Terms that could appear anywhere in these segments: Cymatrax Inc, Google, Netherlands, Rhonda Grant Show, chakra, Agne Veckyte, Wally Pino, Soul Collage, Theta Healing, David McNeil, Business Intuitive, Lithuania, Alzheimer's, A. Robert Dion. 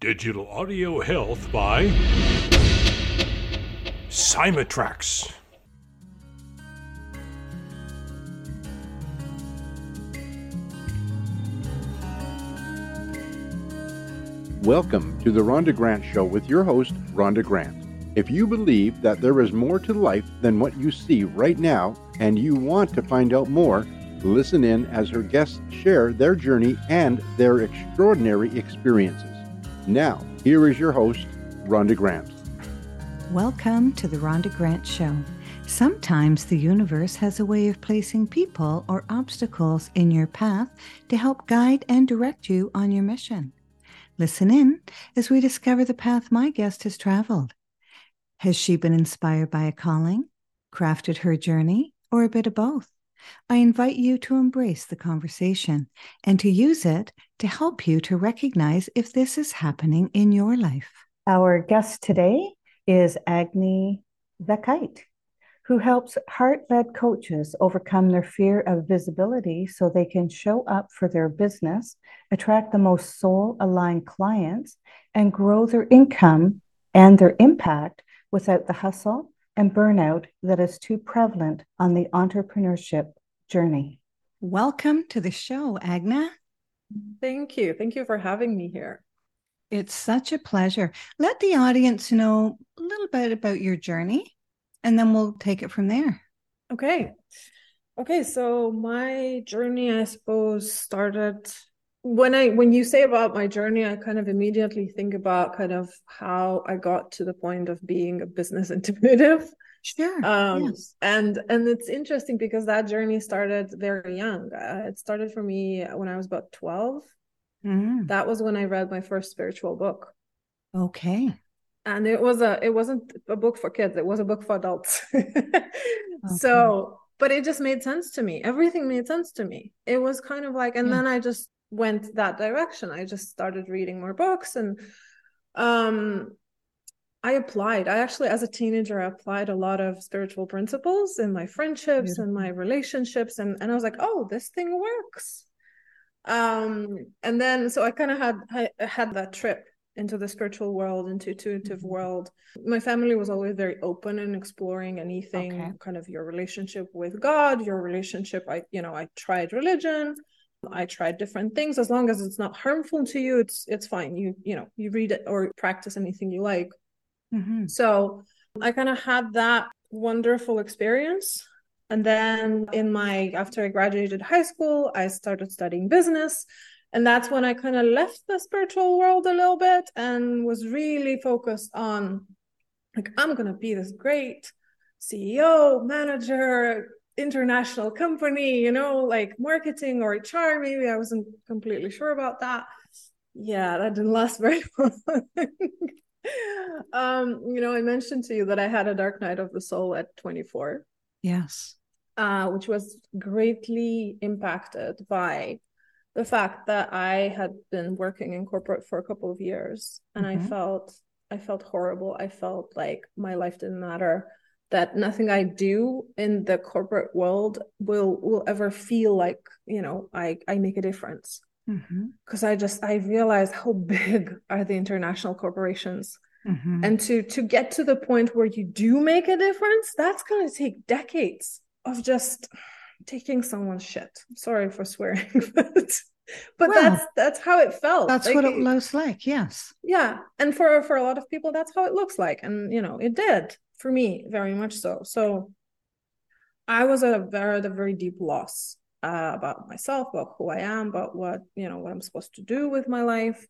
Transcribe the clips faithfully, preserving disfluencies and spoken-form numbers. Digital Audio Health by Cymatrax. Welcome to the Rhonda Grant Show with your host, Rhonda Grant. If you believe that there is more to life than what you see right now, and you want to find out more, listen in as her guests share their journey and their extraordinary experiences. Now, here is your host, Rhonda Grant. Welcome to the Rhonda Grant Show. Sometimes the universe has a way of placing people or obstacles in your path to help guide and direct you on your mission. Listen in as we discover the path my guest has traveled. Has she been inspired by a calling, crafted her journey, or a bit of both? I invite you to embrace the conversation and to use it to help you to recognize if this is happening in your life. Our guest today is Agne Veckyte, who helps heart-led coaches overcome their fear of visibility so they can show up for their business, attract the most soul-aligned clients, and grow their income and their impact without the hustle and burnout that is too prevalent on the entrepreneurship journey. Welcome to the show, Agne. Thank you. Thank you for having me here. It's such a pleasure. Let the audience know a little bit about your journey, and then we'll take it from there. Okay. Okay, so my journey, I suppose, started... When I when you say about my journey, I kind of immediately think about kind of how I got to the point of being a business intuitive. Sure. Um, yes. And and it's interesting because that journey started very young. Uh, it started for me when I was about twelve. Mm. That was when I read my first spiritual book. Okay. And it was a it wasn't a book for kids. It was a book for adults. Okay. So, but it just made sense to me. Everything made sense to me. It was kind of like, and yeah. then I just. went that direction. I just started reading more books, and um I applied I actually as a teenager I applied a lot of spiritual principles in my friendships yeah. and my relationships, and, and I was like, oh, this thing works. Um and then so I kind of had I had that trip into the spiritual world, into intuitive mm-hmm. world. My family was always very open in exploring anything, okay. kind of your relationship with God, your relationship I you know I tried religion, I tried different things. As long as it's not harmful to you, it's it's fine. You you know, you read it or practice anything you like. Mm-hmm. So I kind of had that wonderful experience. And then in my after I graduated high school, I started studying business. And that's when I kind of left the spiritual world a little bit and was really focused on, like, I'm going to be this great C E O, manager, international company, you know, like marketing or H R, maybe. I wasn't completely sure about that. Yeah, that didn't last very long. um, you know, I mentioned to you that I had a dark night of the soul at twenty-four. Yes. Uh, which was greatly impacted by the fact that I had been working in corporate for a couple of years, and mm-hmm. I felt, I felt horrible. I felt like my life didn't matter, that nothing I do in the corporate world will will ever feel like, you know, I, I make a difference. Because mm-hmm. I just, I realized how big are the international corporations. Mm-hmm. And to to get to the point where you do make a difference, that's going to take decades of just taking someone's shit. Sorry for swearing, but... But well, that's that's how it felt. That's like, what it looks like. Yes. Yeah. And for, for a lot of people, that's how it looks like. And, you know, it did for me very much so. So I was at a very, at a very deep loss uh, about myself, about who I am, about what, you know, what I'm supposed to do with my life.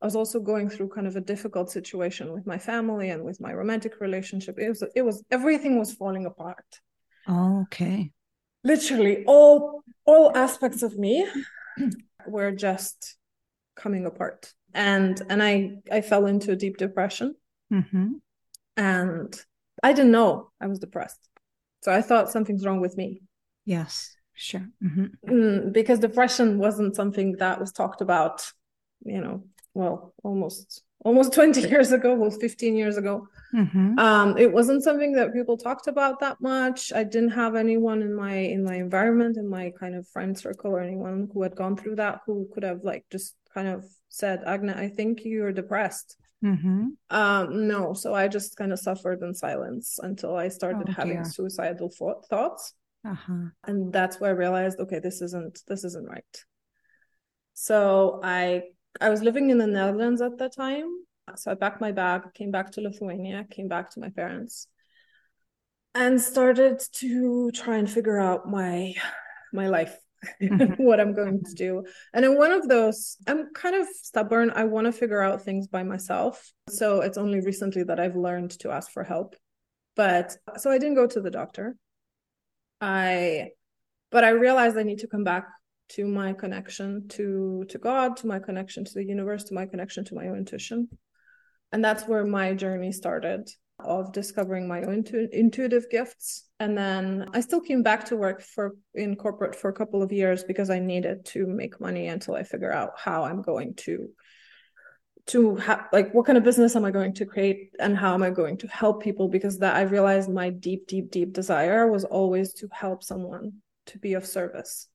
I was also going through kind of a difficult situation with my family and with my romantic relationship. It was, it was, everything was falling apart. Oh, okay. Literally all, all aspects of me were just coming apart, and and I I fell into a deep depression, mm-hmm. and I didn't know I was depressed, so I thought something's wrong with me. Yes, sure. Mm-hmm. Because depression wasn't something that was talked about, you know, well, almost almost twenty years ago, almost fifteen years ago. Mm-hmm. Um, it wasn't something that people talked about that much. I didn't have anyone in my in my environment, in my kind of friend circle, or anyone who had gone through that, who could have like just kind of said, Agne, I think you're depressed. Mm-hmm. Um, no, so I just kind of suffered in silence until I started oh, having dear. suicidal thought- thoughts. Uh-huh. And that's where I realized, okay, this isn't this isn't right. So I I was living in the Netherlands at that time. So I packed my bag, came back to Lithuania, came back to my parents, and started to try and figure out my my life, what I'm going to do. And in one of those, I'm kind of stubborn. I want to figure out things by myself. So it's only recently that I've learned to ask for help. But so I didn't go to the doctor. I, but I realized I need to come back to my connection to, to God, to my connection to the universe, to my connection to my own intuition. And that's where my journey started, of discovering my own intu- intuitive gifts. And then I still came back to work for in corporate for a couple of years because I needed to make money until I figure out how I'm going to, to ha- like, what kind of business am I going to create and how am I going to help people? Because that I realized my deep, deep, deep desire was always to help someone, to be of service,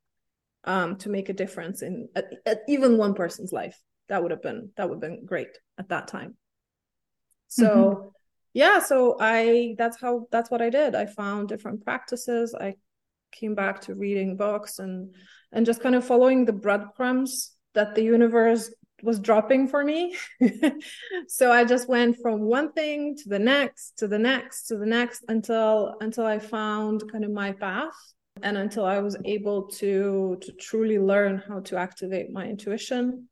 um, to make a difference in at, at even one person's life. That would have been, that would have been great at that time. So mm-hmm. yeah, so I, that's how, that's what I did. I found different practices. I came back to reading books and, and just kind of following the breadcrumbs that the universe was dropping for me. So I just went from one thing to the next, to the next, to the next, until, until I found kind of my path, and until I was able to, to truly learn how to activate my intuition,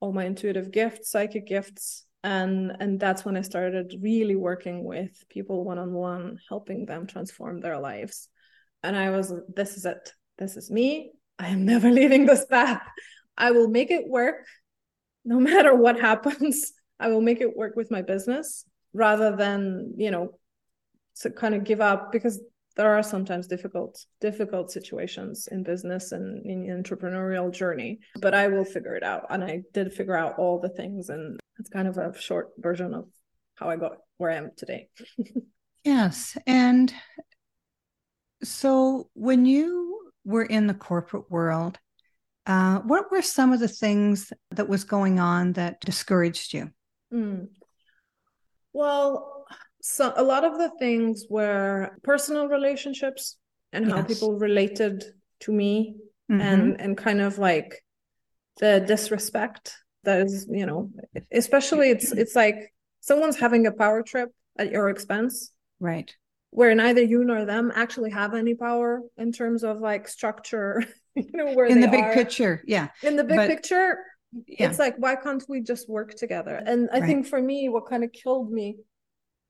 all my intuitive gifts, psychic gifts. And and that's when I started really working with people one-on-one, helping them transform their lives. And I was, this is it. This is me. I am never leaving this path. I will make it work no matter what happens. I will make it work with my business rather than, you know, to kind of give up, because there are sometimes difficult, difficult situations in business and in the entrepreneurial journey, but I will figure it out. And I did figure out all the things, and it's kind of a short version of how I got where I am today. Yes. And so when you were in the corporate world, uh, what were some of the things that was going on that discouraged you? Mm. Well, so a lot of the things were personal relationships and how yes. people related to me, mm-hmm. and, and kind of like the disrespect that is, you know, especially it's, it's like someone's having a power trip at your expense, right? Where neither you nor them actually have any power in terms of like structure, you know, where in they the big are. picture. Yeah. In the big but- picture. Yeah. It's like, why can't we just work together? And I right. think for me, what kind of killed me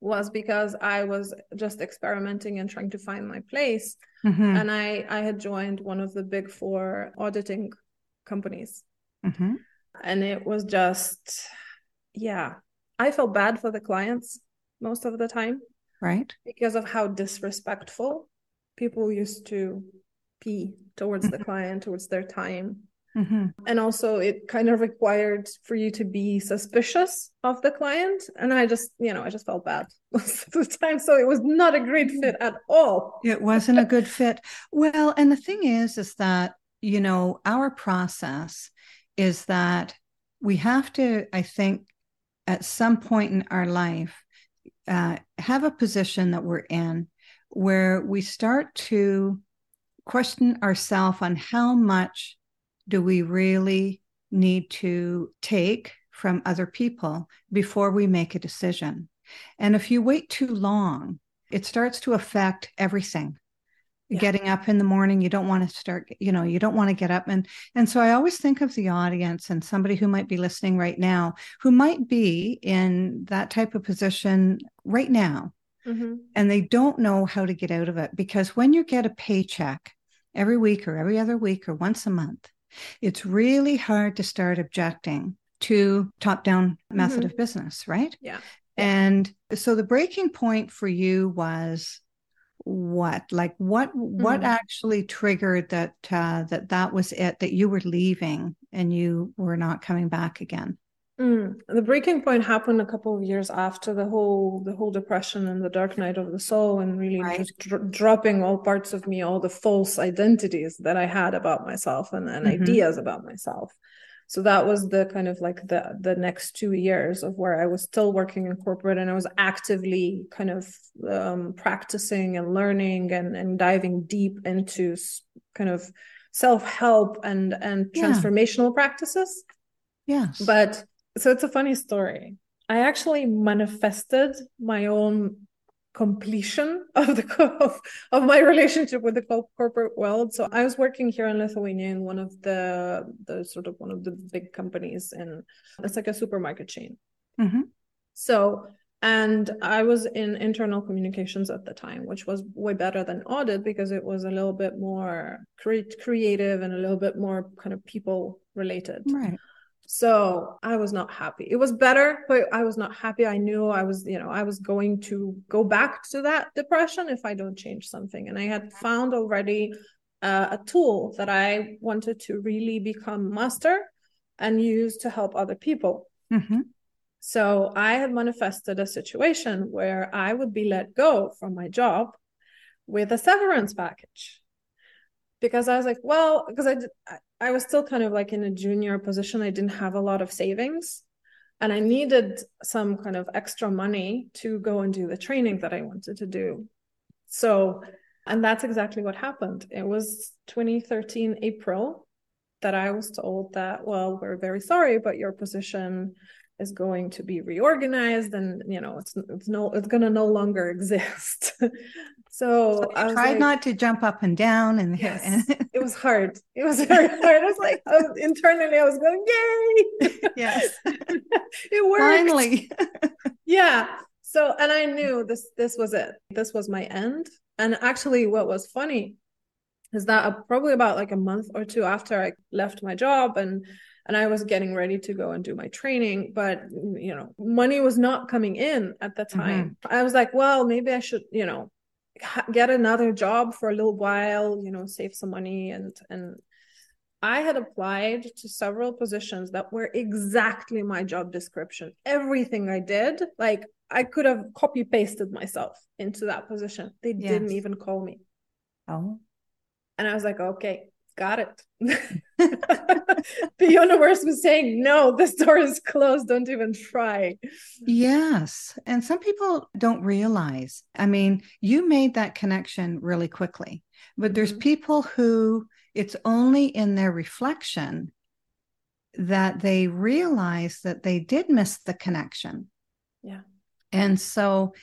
was because I was just experimenting and trying to find my place. Mm-hmm. And I, I had joined one of the big four auditing companies. Mm-hmm. And it was just, yeah, I felt bad for the clients most of the time. Right. Because of how disrespectful people used to be towards mm-hmm. the client, towards their time. Mm-hmm. And also it kind of required for you to be suspicious of the client. And I just, you know, I just felt bad most of the time. So it was not a great fit at all. It wasn't a good fit. Well, and the thing is, is that, you know, our process is that we have to, I think, at some point in our life, uh, have a position that we're in where we start to question ourselves on how much do we really need to take from other people before we make a decision. And if you wait too long, it starts to affect everything. Yeah. Getting up in the morning, you don't want to start, you know, you don't want to get up. And, and so I always think of the audience and somebody who might be listening right now, who might be in that type of position right now. Mm-hmm. And they don't know how to get out of it, because when you get a paycheck every week or every other week or once a month, it's really hard to start objecting to top-down mm-hmm. method of business, right? Yeah. And so the breaking point for you was what? Like what what mm-hmm. actually triggered that uh, that that was it, that you were leaving and you were not coming back again? Mm. The breaking point happened a couple of years after the whole the whole depression and the dark night of the soul, and really right. just dr- dropping all parts of me, all the false identities that I had about myself and, and mm-hmm. ideas about myself. So that was the kind of like the the next two years of where I was still working in corporate, and I was actively kind of um, practicing and learning and, and diving deep into kind of self-help and, and yeah. transformational practices. Yes. But so it's a funny story. I actually manifested my own completion of the of, of my relationship with the corporate world. So I was working here in Lithuania in one of the the sort of one of the big companies, and it's like a supermarket chain. Mm-hmm. So and I was in internal communications at the time, which was way better than audit because it was a little bit more cre- creative and a little bit more kind of people related. Right. So I was not happy. It was better, but I was not happy. I knew I was, you know, I was going to go back to that depression if I don't change something. And I had found already uh, a tool that I wanted to really become master and use to help other people. Mm-hmm. So I had manifested a situation where I would be let go from my job with a severance package. Because I was like, well, because I, I was still kind of like in a junior position. I didn't have a lot of savings and I needed some kind of extra money to go and do the training that I wanted to do. So, and that's exactly what happened. It was twenty thirteen, April, that I was told that, well, we're very sorry, but your position is going to be reorganized and, you know, it's, it's no, it's going to no longer exist. So, so I tried like, not to jump up and down, and yes, it was hard. It was very hard. I was like, I was, internally, I was going, "Yay!" Yes, it worked. Finally, yeah. So, and I knew this. This was it. This was my end. And actually, what was funny is that probably about like a month or two after I left my job, and and I was getting ready to go and do my training, but you know, money was not coming in at the time. Mm-hmm. I was like, well, maybe I should, you know, get another job for a little while, you know, save some money. And, and I had applied to several positions that were exactly my job description. Everything I did, like I could have copy pasted myself into that position. They yes. didn't even call me. Oh. And I was like, okay, got it. The universe was saying, no, this door is closed. Don't even try. Yes. And some people don't realize, I mean, you made that connection really quickly, but there's people who it's only in their reflection that they realize that they did miss the connection. Yeah. And so,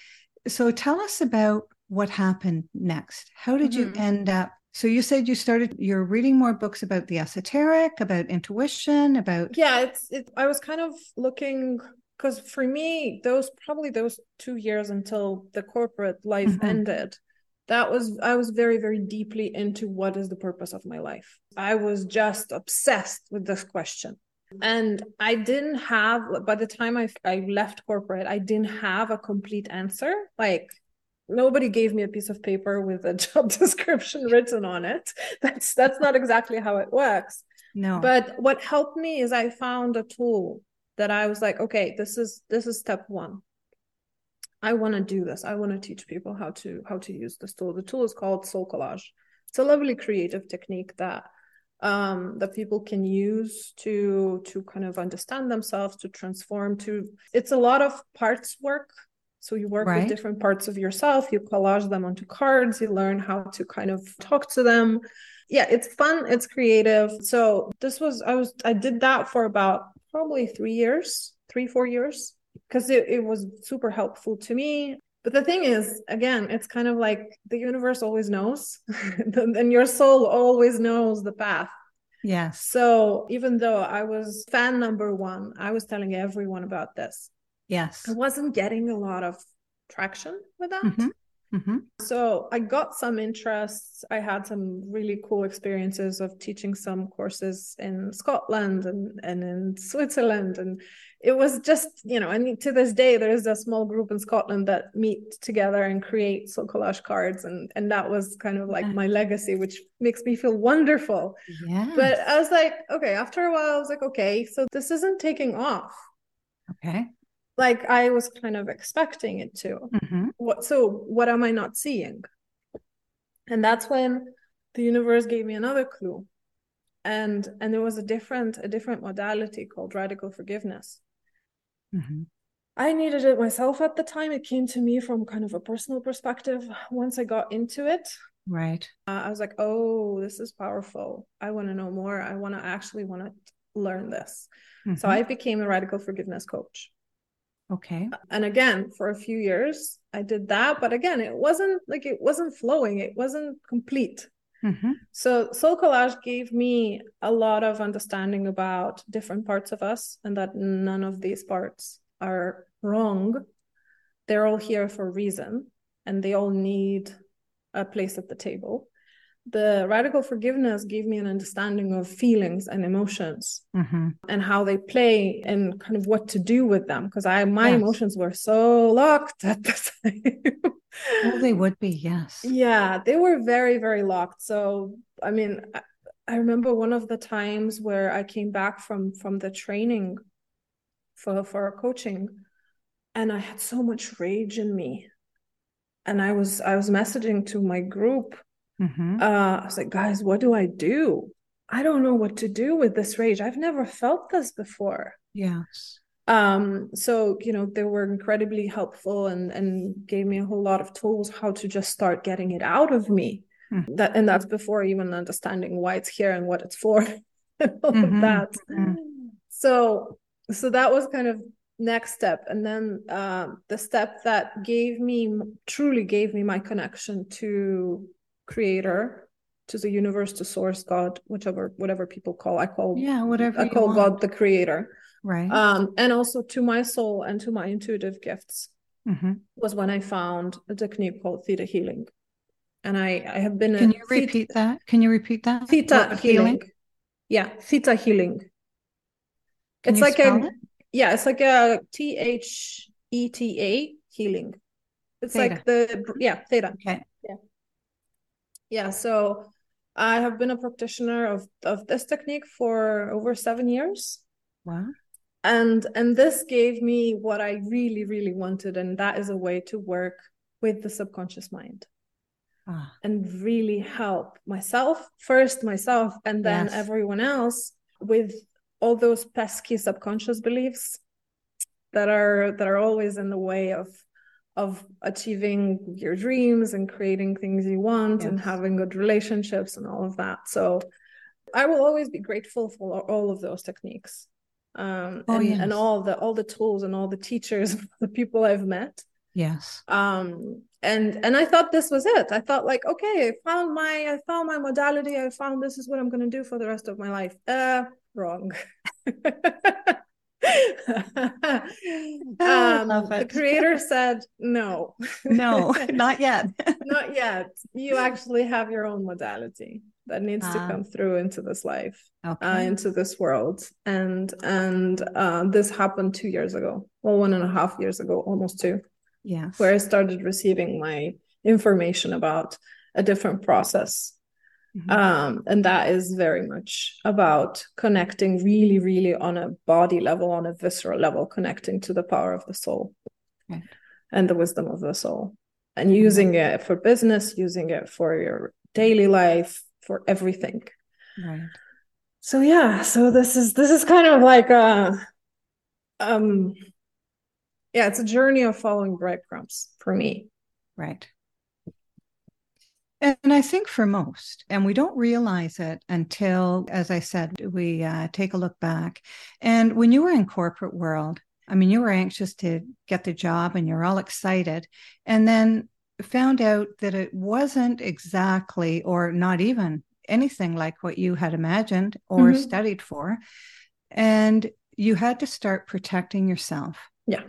so tell us about what happened next. How did mm-hmm. you end up? So you said you started, you're reading more books about the esoteric, about intuition, about... Yeah, it's. It, I was kind of looking, because for me, those probably those two years until the corporate life mm-hmm. ended, that was, I was very, very deeply into what is the purpose of my life. I was just obsessed with this question. And I didn't have, by the time I, I left corporate, I didn't have a complete answer. Like... Nobody gave me a piece of paper with a job description written on it. That's that's not exactly how it works. No. But what helped me is I found a tool that I was like, okay, this is this is step one. I want to do this. I want to teach people how to how to use this tool. The tool is called Soul Collage. It's a lovely creative technique that um, that people can use to to kind of understand themselves, to transform. To it's a lot of parts work. So you work right. with different parts of yourself, you collage them onto cards, you learn how to kind of talk to them. Yeah, it's fun, it's creative. So this was, I was, I did that for about probably three years, three, four years, because it, it was super helpful to me. But the thing is, again, it's kind of like the universe always knows and your soul always knows the path. Yes. So even though I was fan number one, I was telling everyone about this. Yes. I wasn't getting a lot of traction with that. Mm-hmm. Mm-hmm. So I got some interests. I had some really cool experiences of teaching some courses in Scotland and, and in Switzerland. And it was just, you know, and to this day, there is a small group in Scotland that meet together and create soul collage cards. And, and that was kind of like yeah. my legacy, which makes me feel wonderful. Yes. But I was like, okay, after a while, I was like, okay, so this isn't taking off. Okay. Like I was kind of expecting it to. Mm-hmm. What, so what am I not seeing? And that's when the universe gave me another clue. And and there was a different, a different modality called radical forgiveness. Mm-hmm. I needed it myself at the time. It came to me from kind of a personal perspective. Once I got into it, right, uh, I was like, oh, this is powerful. I want to know more. I want to actually want to learn this. Mm-hmm. So I became a radical forgiveness coach. Okay. And again, for a few years, I did that. But again, it wasn't like, it wasn't flowing. It wasn't complete. Mm-hmm. So Soul Collage gave me a lot of understanding about different parts of us, and that none of these parts are wrong. They're all here for a reason, and they all need a place at the table. The radical forgiveness gave me an understanding of feelings and emotions, mm-hmm. and how they play and kind of what to do with them. Because I, my yes. emotions were so locked at the time. Well, they would be, yes. Yeah, they were very, very locked. So, I mean, I, I remember one of the times where I came back from from the training for for coaching, and I had so much rage in me, and I was I was messaging to my group. Mm-hmm. Uh, I was like, guys, what do I do? I don't know what to do with this rage. I've never felt this before. Yes. Um, so, you know, they were incredibly helpful and, and gave me a whole lot of tools how to just start getting it out of me. Mm-hmm. That, and that's before even understanding why it's here and what it's for and all mm-hmm. of that. Mm-hmm. So, so that was kind of next step. And then, um, uh, the step that gave me, truly gave me my connection to Creator, to the universe, to source, God, whichever, whatever people call, I call, yeah, whatever I call God, the creator. Right. Um, and also to my soul and to my intuitive gifts, mm-hmm. was when I found a technique called Theta Healing. And I, I have been, can you theta, repeat that? Can you repeat that? Theta healing. healing. Yeah. Theta Healing. Can it's like a, it? yeah, it's like a T H E T A healing. It's theta. like the, yeah. Theta. Okay. Yeah. Yeah, so I have been a practitioner of, of this technique for over seven years. Wow. And and this gave me what I really, really wanted. And that is a way to work with the subconscious mind ah. and really help myself, first myself, and then yes. everyone else with all those pesky subconscious beliefs that are that are always in the way of of achieving your dreams and creating things you want, yes. and having good relationships and all of that. So I will always be grateful for all of those techniques, um, oh, and, yes. and all the, all the tools and all the teachers, the people I've met. Yes. Um, and, and I thought this was it. I thought like, okay, I found my, I found my modality. I found this is what I'm going to do for the rest of my life. Uh, wrong. um, the creator said no no not yet not yet you actually have your own modality that needs uh, to come through into this life, okay. uh, into this world, and and uh, this happened two years ago well one and a half years ago almost two yes where I started receiving my information about a different process. Mm-hmm. Um, and that is very much about connecting really, really on a body level, on a visceral level, connecting to the power of the soul, right. and the wisdom of the soul, and using mm-hmm. it for business, using it for your daily life, for everything. Right. So, yeah, so this is, this is kind of like, a, um, yeah, it's a journey of following breadcrumbs for me. Right. And I think for most, and we don't realize it until, as I said, we uh, take a look back. And when you were in corporate world, I mean, you were anxious to get the job and you're all excited, and then found out that it wasn't exactly, or not even anything like what you had imagined or mm-hmm. studied for. And you had to start protecting yourself. Yeah.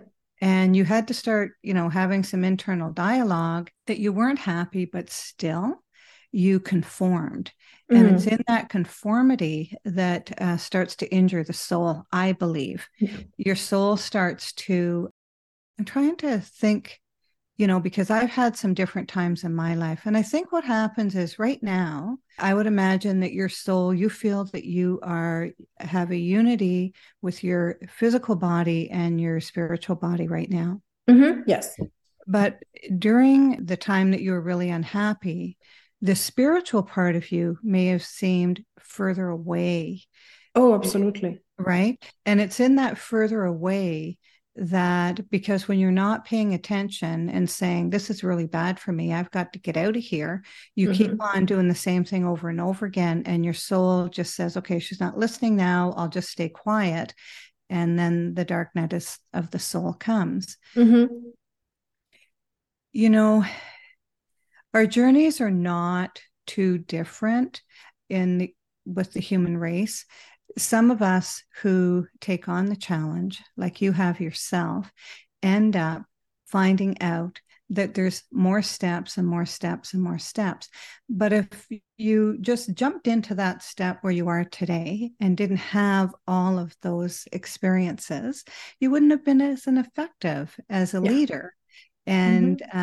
And you had to start, you know, having some internal dialogue that you weren't happy, but still you conformed. Mm-hmm. And it's in that conformity that uh, starts to injure the soul, I believe. Yeah. Your soul starts to, I'm trying to think, you know, because I've had some different times in my life. And I think what happens is right now, I would imagine that your soul, you feel that you are, have a unity with your physical body and your spiritual body right now. Mm-hmm. Yes. But during the time that you were really unhappy, the spiritual part of you may have seemed further away. Oh, absolutely. Right. And it's in that further away that, because when you're not paying attention and saying, this is really bad for me, I've got to get out of here, you mm-hmm. keep on doing the same thing over and over again. And your soul just says, okay, she's not listening now, I'll just stay quiet. And then the dark night is, of the soul comes. Mm-hmm. You know, our journeys are not too different in the, with the human race. Some of us who take on the challenge, like you have yourself, end up finding out that there's more steps and more steps and more steps. But if you just jumped into that step where you are today and didn't have all of those experiences, you wouldn't have been as effective as a yeah. leader and mm-hmm.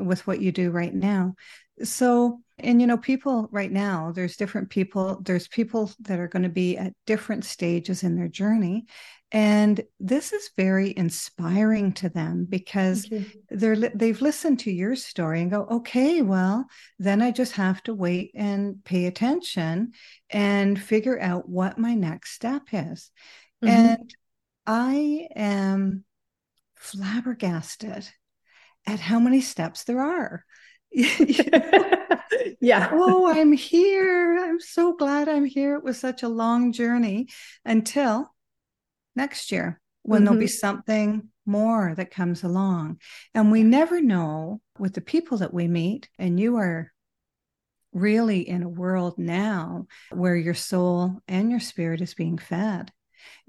um, with what you do right now. So, and you know, people right now, there's different people, there's people that are going to be at different stages in their journey. And this is very inspiring to them because they're, they've listened to your story and go, okay, well, then I just have to wait and pay attention and figure out what my next step is. Mm-hmm. And I am flabbergasted at how many steps there are. Yeah. Oh, I'm here. I'm so glad I'm here. It was such a long journey until next year when mm-hmm. there'll be something more that comes along. And we never know with the people that we meet. And you are really in a world now where your soul and your spirit is being fed.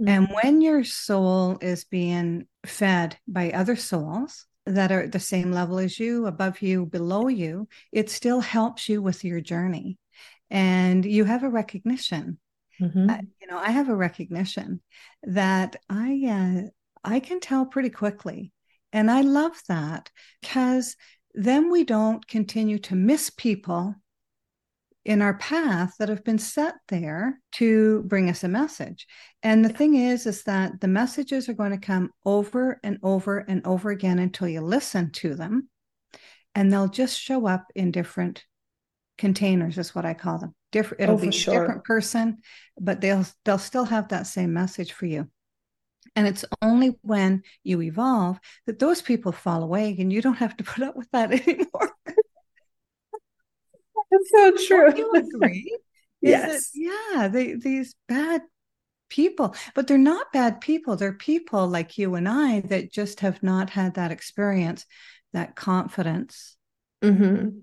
Mm-hmm. And when your soul is being fed by other souls that are at the same level as you, above you, below you, it still helps you with your journey. And you have a recognition, mm-hmm. uh, you know, I have a recognition that I, uh, I can tell pretty quickly. And I love that because then we don't continue to miss people in our path that have been set there to bring us a message. And the thing is, is that the messages are going to come over and over and over again until you listen to them. And they'll just show up in different containers, is what I call them. Different, it'll oh, be sure. a different person, but they'll they'll still have that same message for you. And it's only when you evolve that those people fall away and you don't have to put up with that anymore. It's so true. Don't you agree? Yes. It, yeah. They, these bad people, but they're not bad people. They're people like you and I that just have not had that experience, that confidence mm-hmm.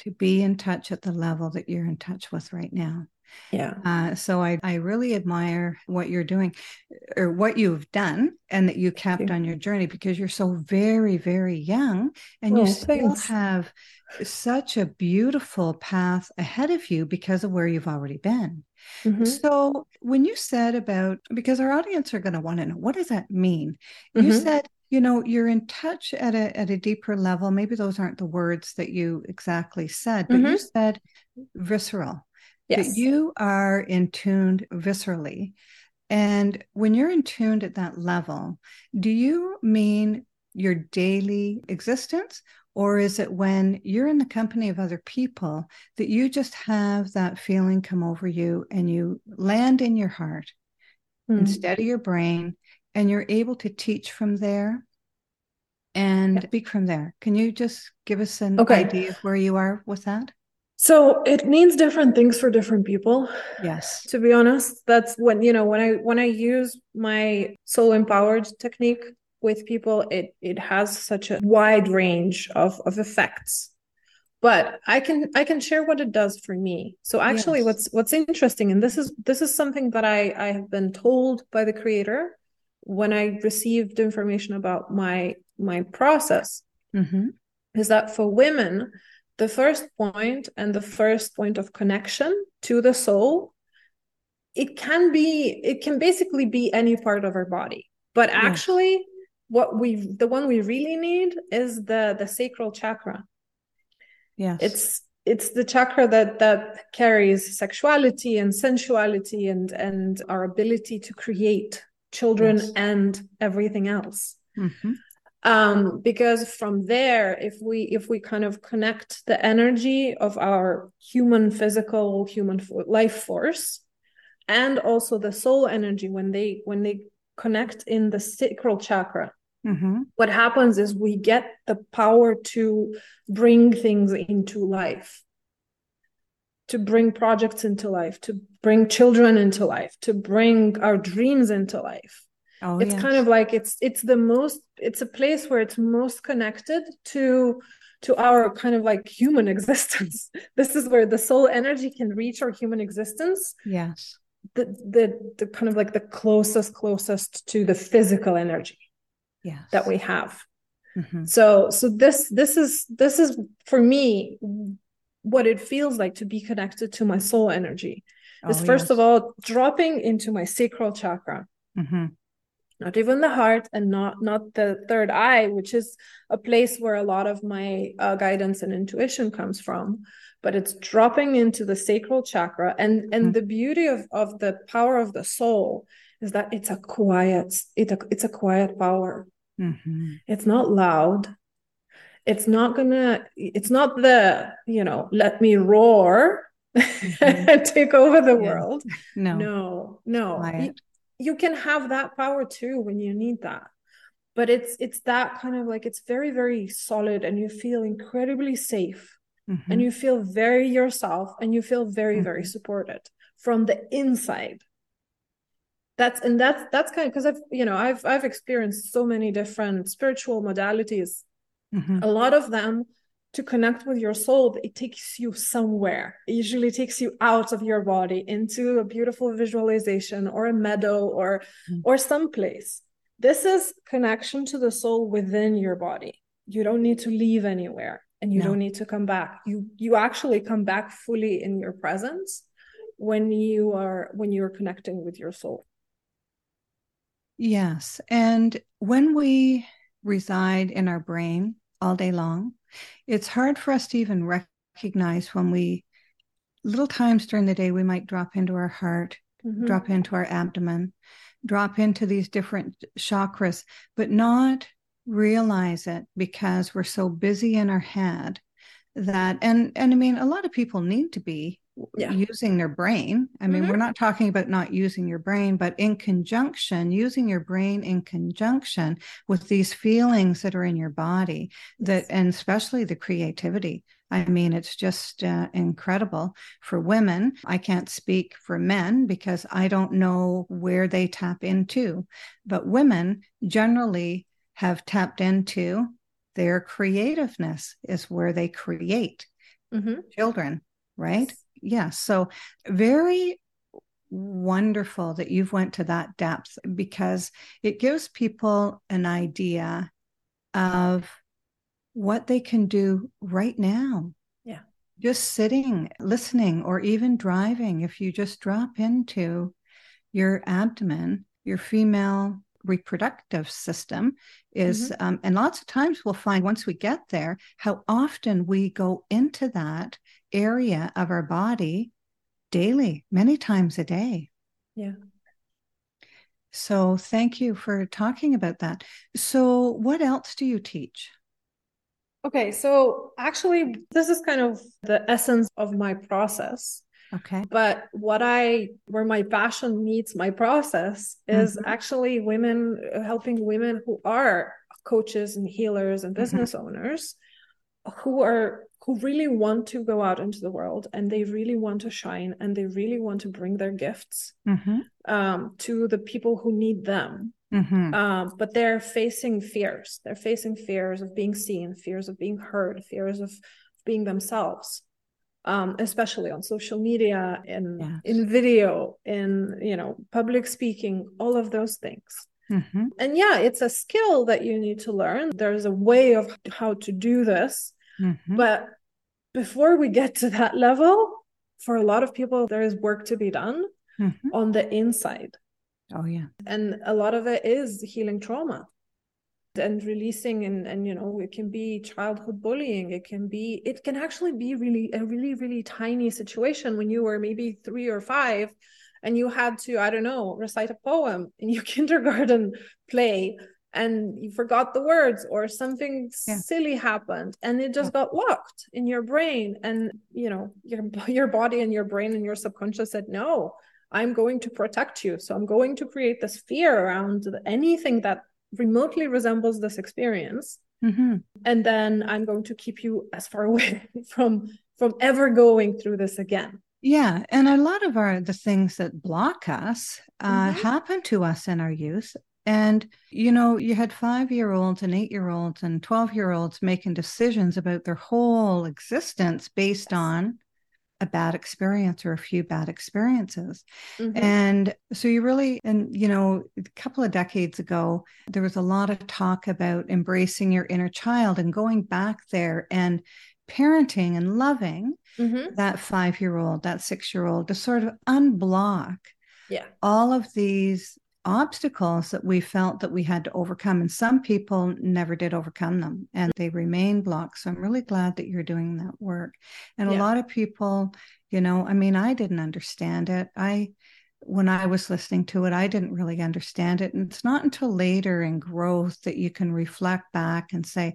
to be in touch at the level that you're in touch with right now. Yeah. Uh, so I, I really admire what you're doing or what you've done and that you kept you. on your journey because you're so very, very young and well, you still thanks. have such a beautiful path ahead of you because of where you've already been. Mm-hmm. So when you said about, because our audience are going to want to know, what does that mean? Mm-hmm. You said, you know, you're in touch at a, at a deeper level. Maybe those aren't the words that you exactly said, but mm-hmm. you said visceral. Yes. That you are in tuned viscerally. And when you're in tuned at that level, do you mean your daily existence? Or is it when you're in the company of other people that you just have that feeling come over you and you land in your heart mm. instead of your brain and you're able to teach from there and yeah. speak from there? Can you just give us an okay. idea of where you are with that? So it means different things for different people. Yes. To be honest, that's when, you know, when I, when I use my soul empowered technique with people, it, it has such a wide range of, of effects, but I can, I can share what it does for me. So actually yes. what's, what's interesting, and this is, this is something that I, I have been told by the creator when I received information about my, my process mm-hmm. is that for women, the first point and the first point of connection to the soul, it can be, it can basically be any part of our body, but actually what we, the one we really need is the, the sacral chakra. Yes. It's, it's the chakra that, that carries sexuality and sensuality and, and our ability to create children yes. and everything else. Mm-hmm. Um, because from there, if we, if we kind of connect the energy of our human, physical, human fo- life force, and also the soul energy, when they, when they connect in the sacral chakra, mm-hmm. what happens is we get the power to bring things into life, to bring projects into life, to bring children into life, to bring our dreams into life. Oh, it's yes. kind of like it's it's the most it's a place where it's most connected to to our kind of like human existence. This is where the soul energy can reach our human existence. Yes. The the the kind of like the closest closest to the physical energy yes. that we have. Mm-hmm. So so this this is this is for me what it feels like to be connected to my soul energy is oh, first yes. of all dropping into my sacral chakra. Mm-hmm. Not even the heart and not not the third eye, which is a place where a lot of my uh, guidance and intuition comes from, but it's dropping into the sacral chakra. And, and mm-hmm. the beauty of, of the power of the soul is that it's a quiet, it, it's a quiet power. Mm-hmm. It's not loud. It's not gonna, it's not the, you know, let me roar mm-hmm. and take over the yeah. world. No, no, no. Quiet. You can have that power too when you need that, but it's it's that kind of like it's very very solid, and you feel incredibly safe, mm-hmm. and you feel very yourself, and you feel very mm-hmm. very supported from the inside. That's and that's that's kind of because I've you know I've I've experienced so many different spiritual modalities, mm-hmm. a lot of them. To connect with your soul, it takes you somewhere. It usually takes you out of your body into a beautiful visualization or a meadow or mm-hmm. or someplace. This is connection to the soul within your body. You don't need to leave anywhere, and you no. don't need to come back. You you actually come back fully in your presence when you are when you're connecting with your soul. Yes. And when we reside in our brain all day long, it's hard for us to even recognize when we, little times during the day, we might drop into our heart, mm-hmm. drop into our abdomen, drop into these different chakras, but not realize it because we're so busy in our head that, and, and I mean, a lot of people need to be yeah. using their brain. I mean, mm-hmm. we're not talking about not using your brain, but in conjunction, using your brain in conjunction with these feelings that are in your body that, yes. and especially the creativity. I mean, it's just uh, incredible for women. I can't speak for men because I don't know where they tap into, but women generally have tapped into their creativeness is where they create mm-hmm. children, right? Yes. Yeah. So very wonderful that you've went to that depth because it gives people an idea of what they can do right now. Yeah. Just sitting, listening, or even driving. If you just drop into your abdomen, your female reproductive system is, mm-hmm. um, and lots of times we'll find once we get there, how often we go into that area of our body daily, many times a day. Yeah. So thank you for talking about that. So what else do you teach? Okay. So actually this is kind of the essence of my process. Okay. But what I, where my passion meets my process is mm-hmm. actually women, helping women who are coaches and healers and business mm-hmm. owners who are, who really want to go out into the world and they really want to shine and they really want to bring their gifts mm-hmm. um, to the people who need them. Mm-hmm. Um, but they're facing fears. They're facing fears of being seen, fears of being heard, fears of being themselves. Um, especially on social media, in, yes. in video, in, you know, public speaking, all of those things. Mm-hmm. And yeah, it's a skill that you need to learn. There's a way of how to do this. Mm-hmm. But before we get to that level, for a lot of people, there is work to be done mm-hmm. on the inside. Oh, yeah. And a lot of it is healing trauma. and releasing, and, and, you know, it can be childhood bullying. It can be, it can actually be really a really, really tiny situation when you were maybe three or five and you had to, I don't know, recite a poem in your kindergarten play and you forgot the words, or something yeah. silly happened and it just yeah. got locked in your brain. And, you know, your, your body and your brain and your subconscious said, no, I'm going to protect you. So I'm going to create this fear around anything that remotely resembles this experience, mm-hmm. and then I'm going to keep you as far away from from ever going through this again. Yeah, and a lot of our the things that block us uh, mm-hmm. happen to us in our youth. And you know, you had five-year-olds and eight-year-olds and twelve-year-olds making decisions about their whole existence based yes. on a bad experience or a few bad experiences. Mm-hmm. And so you really, and you know, a couple of decades ago, there was a lot of talk about embracing your inner child and going back there and parenting and loving mm-hmm. that five-year-old, that six-year-old, to sort of unblock yeah. all of these obstacles that we felt that we had to overcome. And some people never did overcome them and they remain blocked. So I'm really glad that you're doing that work. And yeah. a lot of people, you know, I mean, I didn't understand it. I, when I was listening to it, I didn't really understand it. And it's not until later in growth that you can reflect back and say,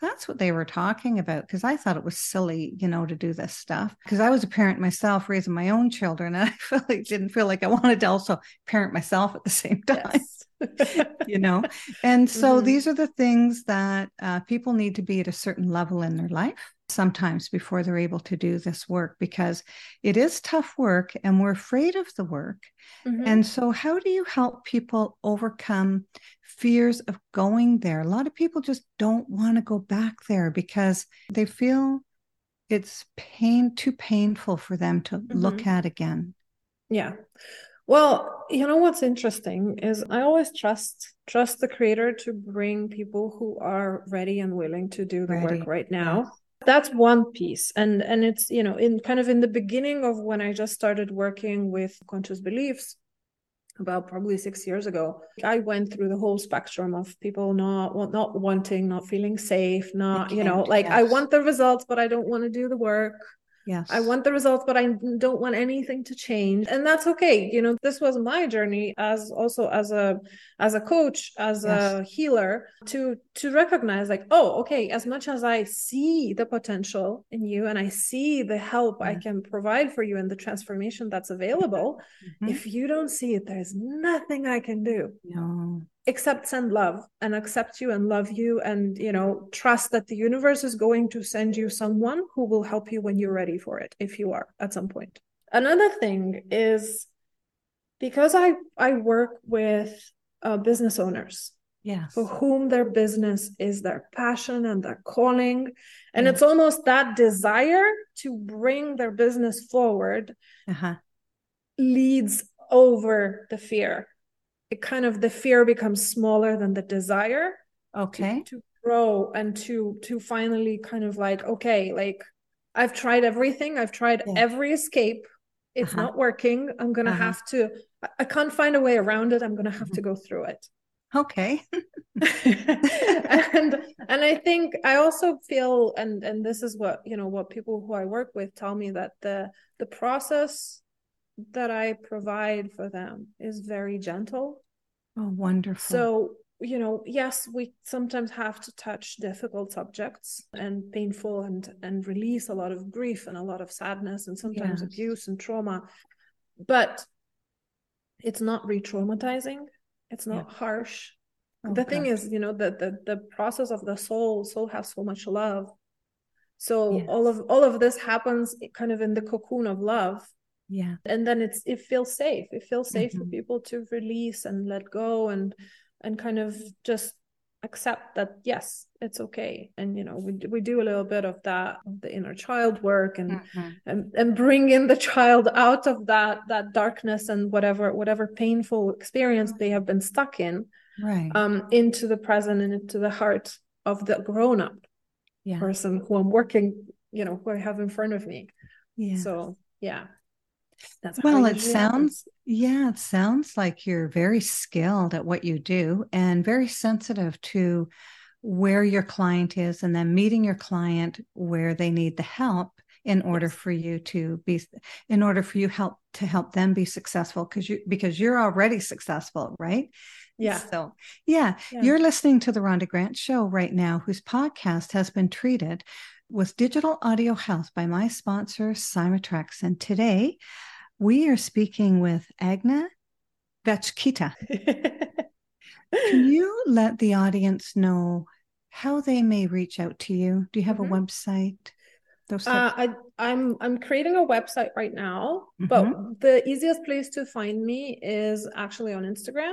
that's what they were talking about, because I thought it was silly, you know, to do this stuff, because I was a parent myself raising my own children, and I felt like, didn't feel like I wanted to also parent myself at the same time, yes. you know. And so mm-hmm. these are the things that uh, people need to be at a certain level in their life sometimes before they're able to do this work, because it is tough work and we're afraid of the work. Mm-hmm. And so how do you help people overcome fears of going there? A lot of people just don't want to go back there because they feel it's pain, too painful for them to mm-hmm. look at again. Yeah. Well, you know, what's interesting is I always trust, trust the creator to bring people who are ready and willing to do the ready. work right now. Yes. That's one piece. And, and it's, you know, in kind of in the beginning of when I just started working with conscious beliefs about probably six years ago, I went through the whole spectrum of people not, not wanting, not feeling safe, not, you know, like yes. I want the results, but I don't want to do the work. Yes. I want the results, but I don't want anything to change. And that's okay. You know, this was my journey as also as a, as a coach, as yes. a healer, to, to recognize like, oh, okay, as much as I see the potential in you and I see the help yeah. I can provide for you and the transformation that's available, mm-hmm. if you don't see it, there's nothing I can do. No. Except send love and accept you and love you, and, you know, trust that the universe is going to send you someone who will help you when you're ready for it, if you are at some point. Another thing is, because I, I work with uh, business owners yes. for whom their business is their passion and their calling. And yes. it's almost that desire to bring their business forward uh-huh. leads over the fear. It kind of, the fear becomes smaller than the desire okay. to, to grow and to, to finally kind of like, okay, like I've tried everything. I've tried yeah. every escape. It's uh-huh. not working. I'm going to uh-huh. have to, I can't find a way around it. I'm going to have mm-hmm. to go through it. Okay. and, and I think I also feel, and, and this is what, you know, what people who I work with tell me, that the, the process that I provide for them is very gentle. Oh, wonderful. So, you know, yes, we sometimes have to touch difficult subjects and painful and, and release a lot of grief and a lot of sadness and sometimes yes. abuse and trauma, but it's not re-traumatizing. It's not yeah. harsh. Oh, the God. Thing is, you know, the, the, the process of the soul, soul has so much love. So yes. all of, all of this happens kind of in the cocoon of love. Yeah. And then it's, it feels safe. It feels safe mm-hmm. for people to release and let go and, and kind of just accept that, yes, it's okay. And, you know, we we do a little bit of that, of the inner child work and, mm-hmm. and, and bring in the child out of that, that darkness and whatever, whatever painful experience they have been stuck in, right. um, into the present and into the heart of the grown-up yeah. person who I'm working, you know, who I have in front of me. Yeah. So, yeah. That's well, it sounds, yeah, it sounds like you're very skilled at what you do and very sensitive to where your client is, and then meeting your client where they need the help in order yes. for you to be, in order for you help to help them be successful, because you, because you're already successful, right? Yeah. So, yeah, yeah, you're listening to the Rhonda Grant Show right now, whose podcast has been treated with digital audio health by my sponsor, Cymatrax. And today we are speaking with Agne Veckyte. Can you let the audience know how they may reach out to you? Do you have mm-hmm. a website? Those uh, I, I'm I'm creating a website right now, mm-hmm. but the easiest place to find me is actually on Instagram.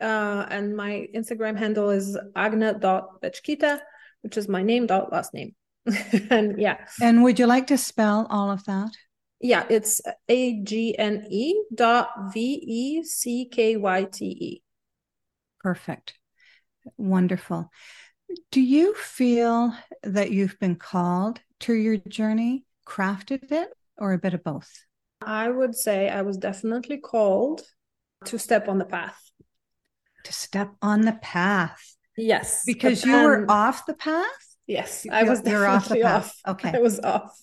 Uh, and my Instagram handle is agne dot veckyte, which is my name dot last name. And yeah. And would you like to spell all of that? Yeah, it's A G N E dot V E C K Y T E. Perfect. Wonderful. Do you feel that you've been called to your journey, crafted it, or a bit of both? I would say I was definitely called to step on the path. To step on the path. Yes. Because but, um, you were off the path? Yes, I was definitely off the path. Off. Okay. I was off.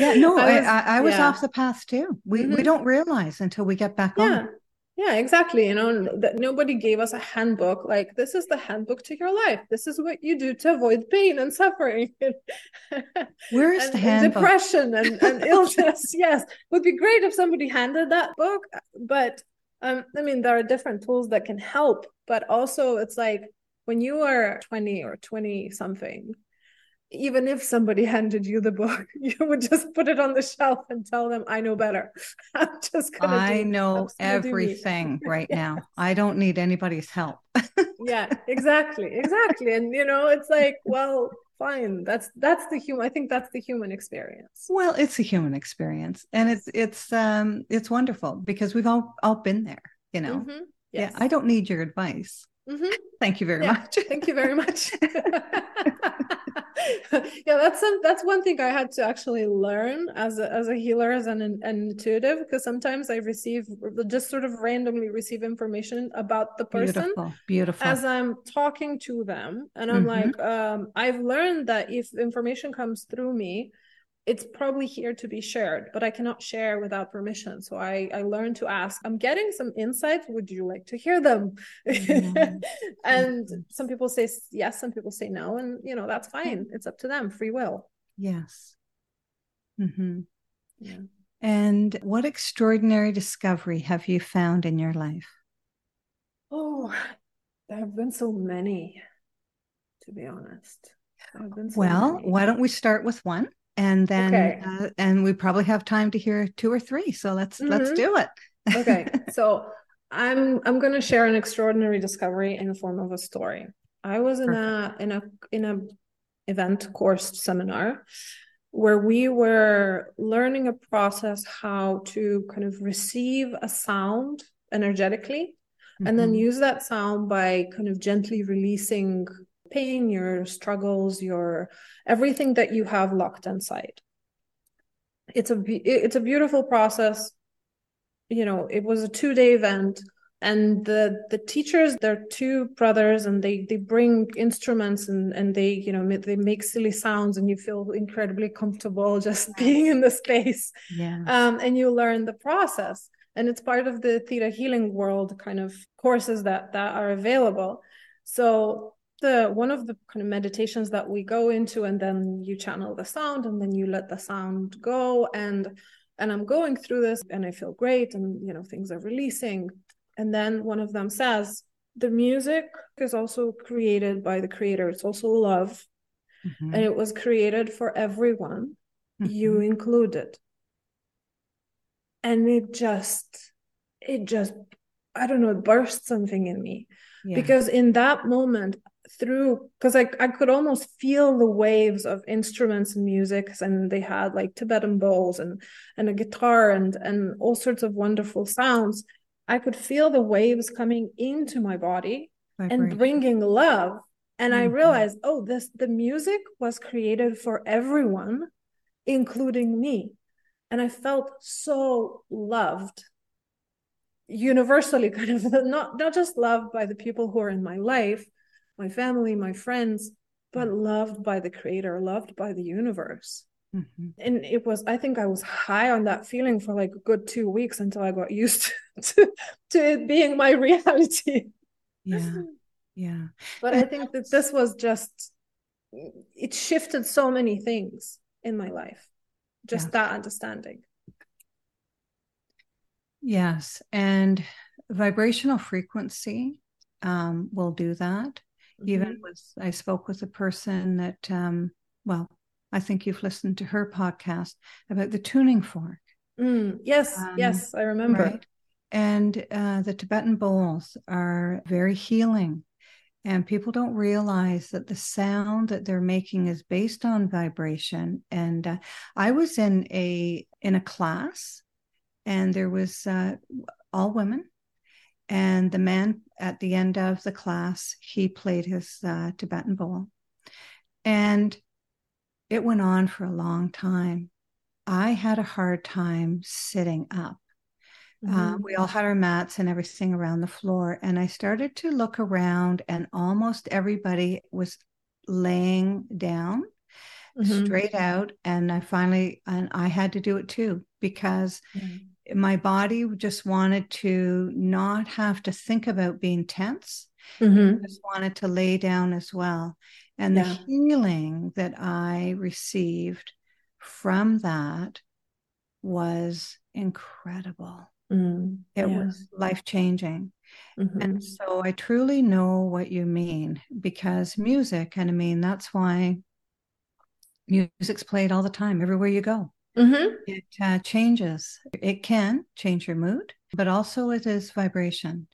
Yeah, no, I was, I, I was yeah. off the path too. We mm-hmm. we don't realize until we get back yeah. on. Yeah, exactly. You know, that nobody gave us a handbook. Like, this is the handbook to your life. This is what you do to avoid pain and suffering. Where is and, the handbook? Depression and, and illness. Yes, would be great if somebody handed that book. But um, I mean, there are different tools that can help. But also, it's like when you are twenty or twenty something. Even if somebody handed you the book, you would just put it on the shelf and tell them, I know better. I'm just going to I do, know everything right yes. now. I don't need anybody's help. Yeah, exactly. Exactly. And, you know, it's like, well, fine. That's, that's the human, I think that's the human experience. Well, it's a human experience, and it's, it's, um, it's wonderful because we've all, all been there, you know? Mm-hmm. Yes. Yeah. I don't need your advice. Mm-hmm. Thank you very yeah, much. Thank you very much. Yeah, that's some, that's one thing I had to actually learn as a, as a healer, as an, an intuitive, because sometimes I receive just sort of randomly receive information about the person beautiful, beautiful. As I'm talking to them, and I'm mm-hmm. like, um, I've learned that if information comes through me, it's probably here to be shared, but I cannot share without permission. So I, I learned to ask, I'm getting some insights. Would you like to hear them? Mm-hmm. And mm-hmm. some people say yes, some people say no. And, you know, that's fine. It's up to them. Free will. Yes. Mm-hmm. Yeah. And what extraordinary discovery have you found in your life? Oh, there have been so many, to be honest. There have been so well, many. Why don't we start with one? And then, okay. uh, and we probably have time to hear two or three. So let's, mm-hmm. let's do it. Okay. So I'm, I'm going to share an extraordinary discovery in the form of a story. I was in Perfect. a, in a, in a event course seminar where we were learning a process, how to kind of receive a sound energetically, mm-hmm. and then use that sound by kind of gently releasing pain, your struggles, your everything that you have locked inside. It's a it's a beautiful process. You know, it was a two-day event, and the the teachers, they're two brothers, and they they bring instruments, and and they you know they make silly sounds, and you feel incredibly comfortable just yes. being in the space. Yeah, um, and you learn the process, and it's part of the Theta Healing World kind of courses that that are available. So. The one of the kind of meditations that we go into, and then you channel the sound, and then you let the sound go, and and I'm going through this, and I feel great, and you know things are releasing, and then one of them says, the music is also created by the creator, it's also love, mm-hmm. and it was created for everyone, mm-hmm. you included. And it just it just I don't know, it burst something in me, yeah. because in that moment, through because I, I could almost feel the waves of instruments and music, and they had like Tibetan bowls and and a guitar and and all sorts of wonderful sounds. I could feel the waves coming into my body Vibrate. And bringing love, and mm-hmm. I realized, oh, this the music was created for everyone, including me. And I felt so loved, universally kind of, not, not just loved by the people who are in my life, my family, my friends, but loved by the creator, loved by the universe. Mm-hmm. And it was, I think I was high on that feeling for like a good two weeks until I got used to, to, to it being my reality. Yeah. Yeah. But I think that this was just, it shifted so many things in my life, just yeah. that understanding. Yes. And vibrational frequency um, will do that. Mm-hmm. Even with, I spoke with a person that, um, well, I think you've listened to her podcast about the tuning fork. Mm, yes, um, yes, I remember. Right? And uh, the Tibetan bowls are very healing. And people don't realize that the sound that they're making is based on vibration. And uh, I was in a in a class, and there was uh, all women. And the man at the end of the class, he played his uh, Tibetan bowl. And it went on for a long time. I had a hard time sitting up. Mm-hmm. Uh, we all had our mats and everything around the floor. And I started to look around, and almost everybody was laying down mm-hmm. straight out. And I finally, and I had to do it too, because mm-hmm. my body just wanted to not have to think about being tense. Mm-hmm. I just wanted to lay down as well. And yeah. the healing that I received from that was incredible. Mm, it yeah. was life-changing. Mm-hmm. And so I truly know what you mean, because music, and I mean, that's why music's played all the time, everywhere you go. Mm-hmm. It uh, changes. It can change your mood, but also it is vibration.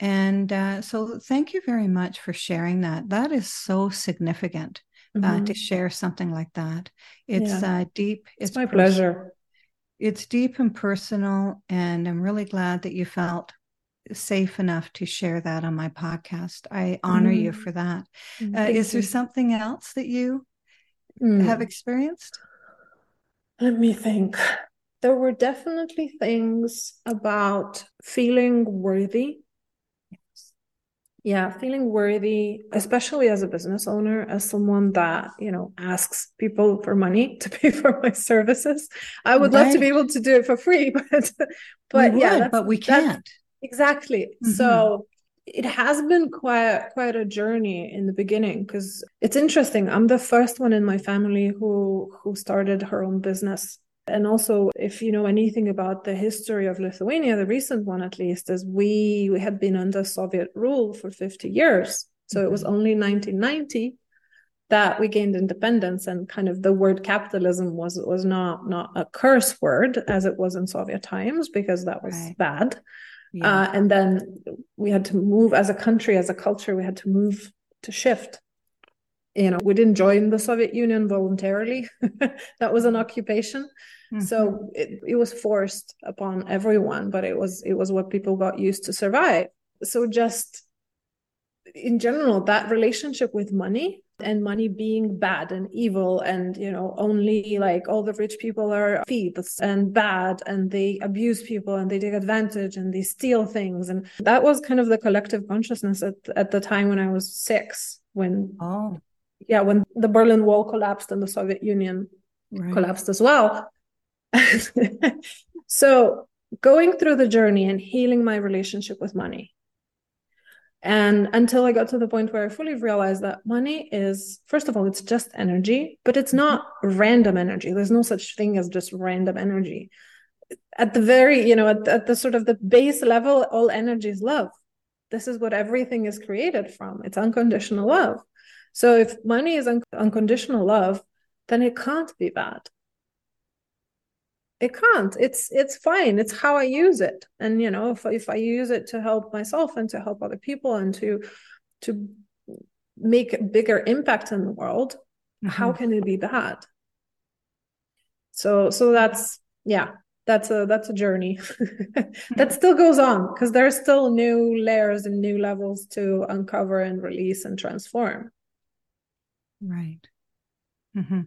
And uh, so thank you very much for sharing that. That is so significant mm-hmm. uh, to share something like that. It's yeah. uh, deep. It's, it's my personal. pleasure. It's deep and personal. And I'm really glad that you felt safe enough to share that on my podcast. I honor mm-hmm. you for that. Mm-hmm. Uh, is there something else that you mm. have experienced? Let me think. There were definitely things about feeling worthy. Yeah, feeling worthy, especially as a business owner, as someone that, you know, asks people for money to pay for my services. I would right. love to be able to do it for free, but but we yeah, would, but we can't. Exactly. Mm-hmm. So it has been quite quite a journey in the beginning, because it's interesting. I'm the first one in my family who who started her own business. And also, if you know anything about the history of Lithuania, the recent one at least, is we, we had been under Soviet rule for fifty years. So mm-hmm. it was only nineteen ninety that we gained independence, and kind of the word capitalism was was not, not a curse word as it was in Soviet times, because that was right. bad. Yeah. Uh, and then we had to move as a country, as a culture, we had to move to shift. You know, we didn't join the Soviet Union voluntarily. That was an occupation. Mm-hmm. So it, it was forced upon everyone, but it was it was what people got used to survive. So just in general, that relationship with money, and money being bad and evil, and, you know, only like all the rich people are thieves and bad, and they abuse people and they take advantage and they steal things. And that was kind of the collective consciousness at, at the time when I was six, when... Oh. Yeah, when the Berlin Wall collapsed and the Soviet Union right. collapsed as well. So going through the journey and healing my relationship with money. And until I got to the point where I fully realized that money is, first of all, it's just energy, but it's not random energy. There's no such thing as just random energy. At the very, you know, at, at the sort of the base level, all energy is love. This is what everything is created from. It's unconditional love. So if money is un- unconditional love, then it can't be bad. It can't. It's it's fine. It's how I use it. And, you know, if, if I use it to help myself and to help other people and to to make a bigger impact in the world, mm-hmm. how can it be bad? So so that's, yeah, that's a that's a journey that still goes on, because there are still new layers and new levels to uncover and release and transform. Right. Mm-hmm.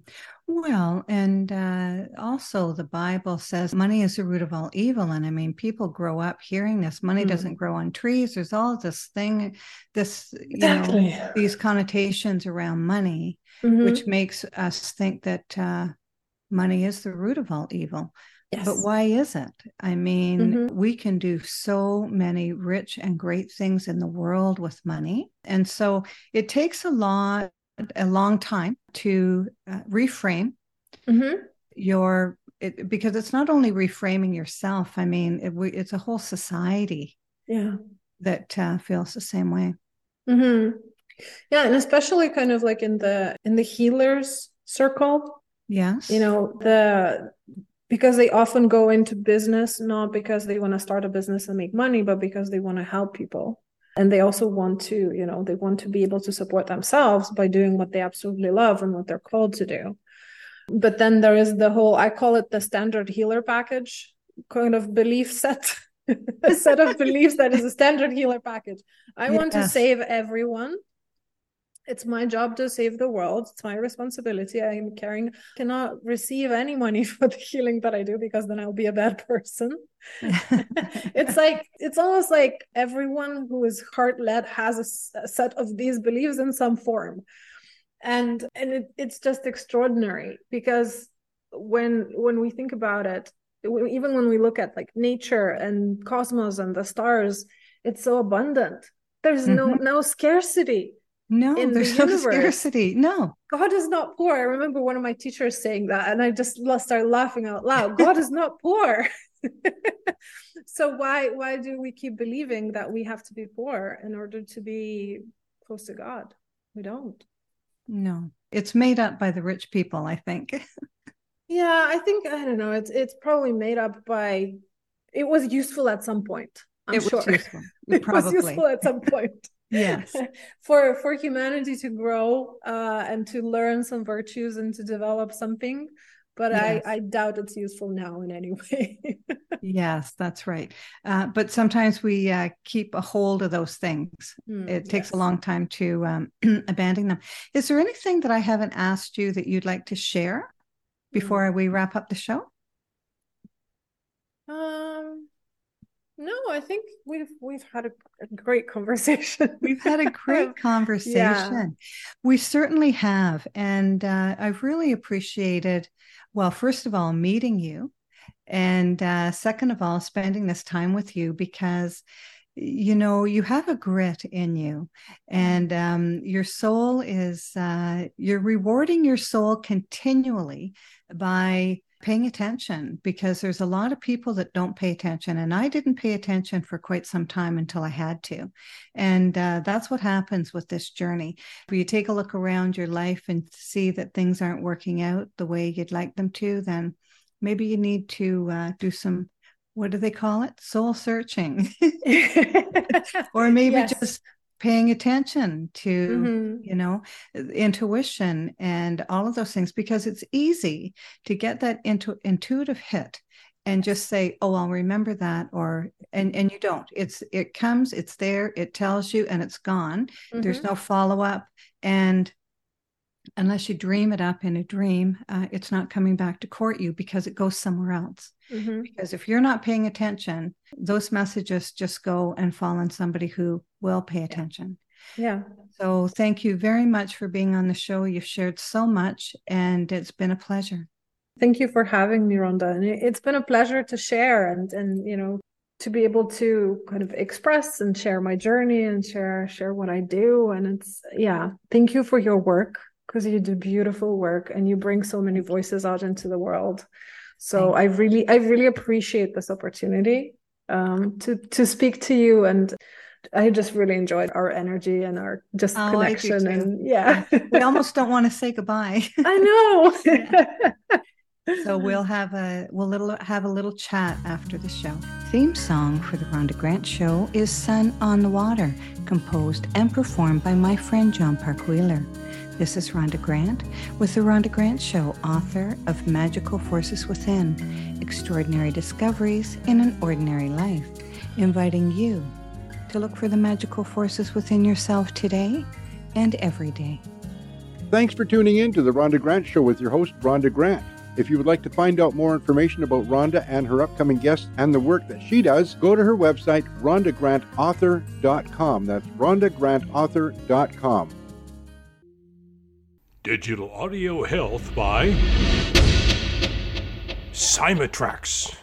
Well, and uh, also the Bible says money is the root of all evil. And I mean, people grow up hearing this. Money mm-hmm. doesn't grow on trees. There's all this thing, this, exactly. you know, these connotations around money, mm-hmm. which makes us think that uh, money is the root of all evil. Yes. But why is it? I mean, mm-hmm. we can do so many rich and great things in the world with money. And so it takes a lot. a long time to uh, reframe mm-hmm. your, it, because it's not only reframing yourself. I mean, it, we, it's a whole society yeah. that uh, feels the same way. Mm-hmm. Yeah. And especially kind of like in the, in the healers circle. Yes. You know, the, because they often go into business, not because they want to start a business and make money, but because they want to help people. And they also want to, you know, they want to be able to support themselves by doing what they absolutely love and what they're called to do. But then there is the whole, I call it the standard healer package, kind of belief set, a set of beliefs that is a standard healer package. I yes. want to save everyone. It's my job to save the world. It's my responsibility. I am carrying, cannot receive any money for the healing that I do because then I'll be a bad person. It's like, it's almost like everyone who is heart led has a, a set of these beliefs in some form. And, and it, it's just extraordinary because when, when we think about it, even when we look at like nature and cosmos and the stars, it's so abundant. There's mm-hmm. no, no scarcity. No, in there's the no scarcity. No, God is not poor. I remember one of my teachers saying that, and I just started laughing out loud. God is not poor. So why why do we keep believing that we have to be poor in order to be close to God? We don't. No, it's made up by the rich people, I think. Yeah, I think I don't know. It's it's probably made up by. It was useful at some point. I'm it sure was useful. It was useful at some point. Yes, for for humanity to grow uh, and to learn some virtues and to develop something, but yes. I, I doubt it's useful now in any way. Yes, that's right. Uh, but sometimes we uh, keep a hold of those things. Mm, it takes yes. a long time to um, abandon them. Is there anything that I haven't asked you that you'd like to share before mm. we wrap up the show? Um. No, I think we've we've had a, a great conversation. We've had a great conversation. Yeah. We certainly have. And uh, I've really appreciated, well, first of all, meeting you. And uh, second of all, spending this time with you because, you know, you have a grit in you. And um, your soul is, uh, you're rewarding your soul continually by paying attention, because there's a lot of people that don't pay attention. And I didn't pay attention for quite some time until I had to. And uh, that's what happens with this journey. If you take a look around your life and see that things aren't working out the way you'd like them to, then maybe you need to uh, do some, what do they call it? Soul searching. Or maybe yes. just paying attention to, mm-hmm. you know, intuition and all of those things, because it's easy to get that into intuitive hit and just say, oh, I'll remember that. Or, and, and you don't, it's, it comes, it's there, it tells you, and it's gone. Mm-hmm. There's no follow-up. And unless you dream it up in a dream, uh, it's not coming back to court you because it goes somewhere else. Mm-hmm. Because if you're not paying attention, those messages just go and fall on somebody who will pay attention. Yeah. So thank you very much for being on the show. You've shared so much and it's been a pleasure. Thank you for having me, Rhonda. And it's been a pleasure to share and, and, you know, to be able to kind of express and share my journey and share, share what I do. And it's, yeah, thank you for your work. Because you do beautiful work and you bring so many voices out into the world. So I really, I really appreciate this opportunity um, to to speak to you. And I just really enjoyed our energy and our just oh, connection. And yeah, we almost don't want to say goodbye. I know. Yeah. So we'll have a we'll little have a little chat after the show. Theme song for the Rhonda Grant Show is "Sun on the Water," composed and performed by my friend John Park Wheeler. This is Rhonda Grant with The Rhonda Grant Show, author of Magical Forces Within, Extraordinary Discoveries in an Ordinary Life, inviting you to look for the magical forces within yourself today and every day. Thanks for tuning in to The Rhonda Grant Show with your host, Rhonda Grant. If you would like to find out more information about Rhonda and her upcoming guests and the work that she does, go to her website, rhonda grant author dot com. That's rhonda grant author dot com. Digital Audio Health by Cymatrax.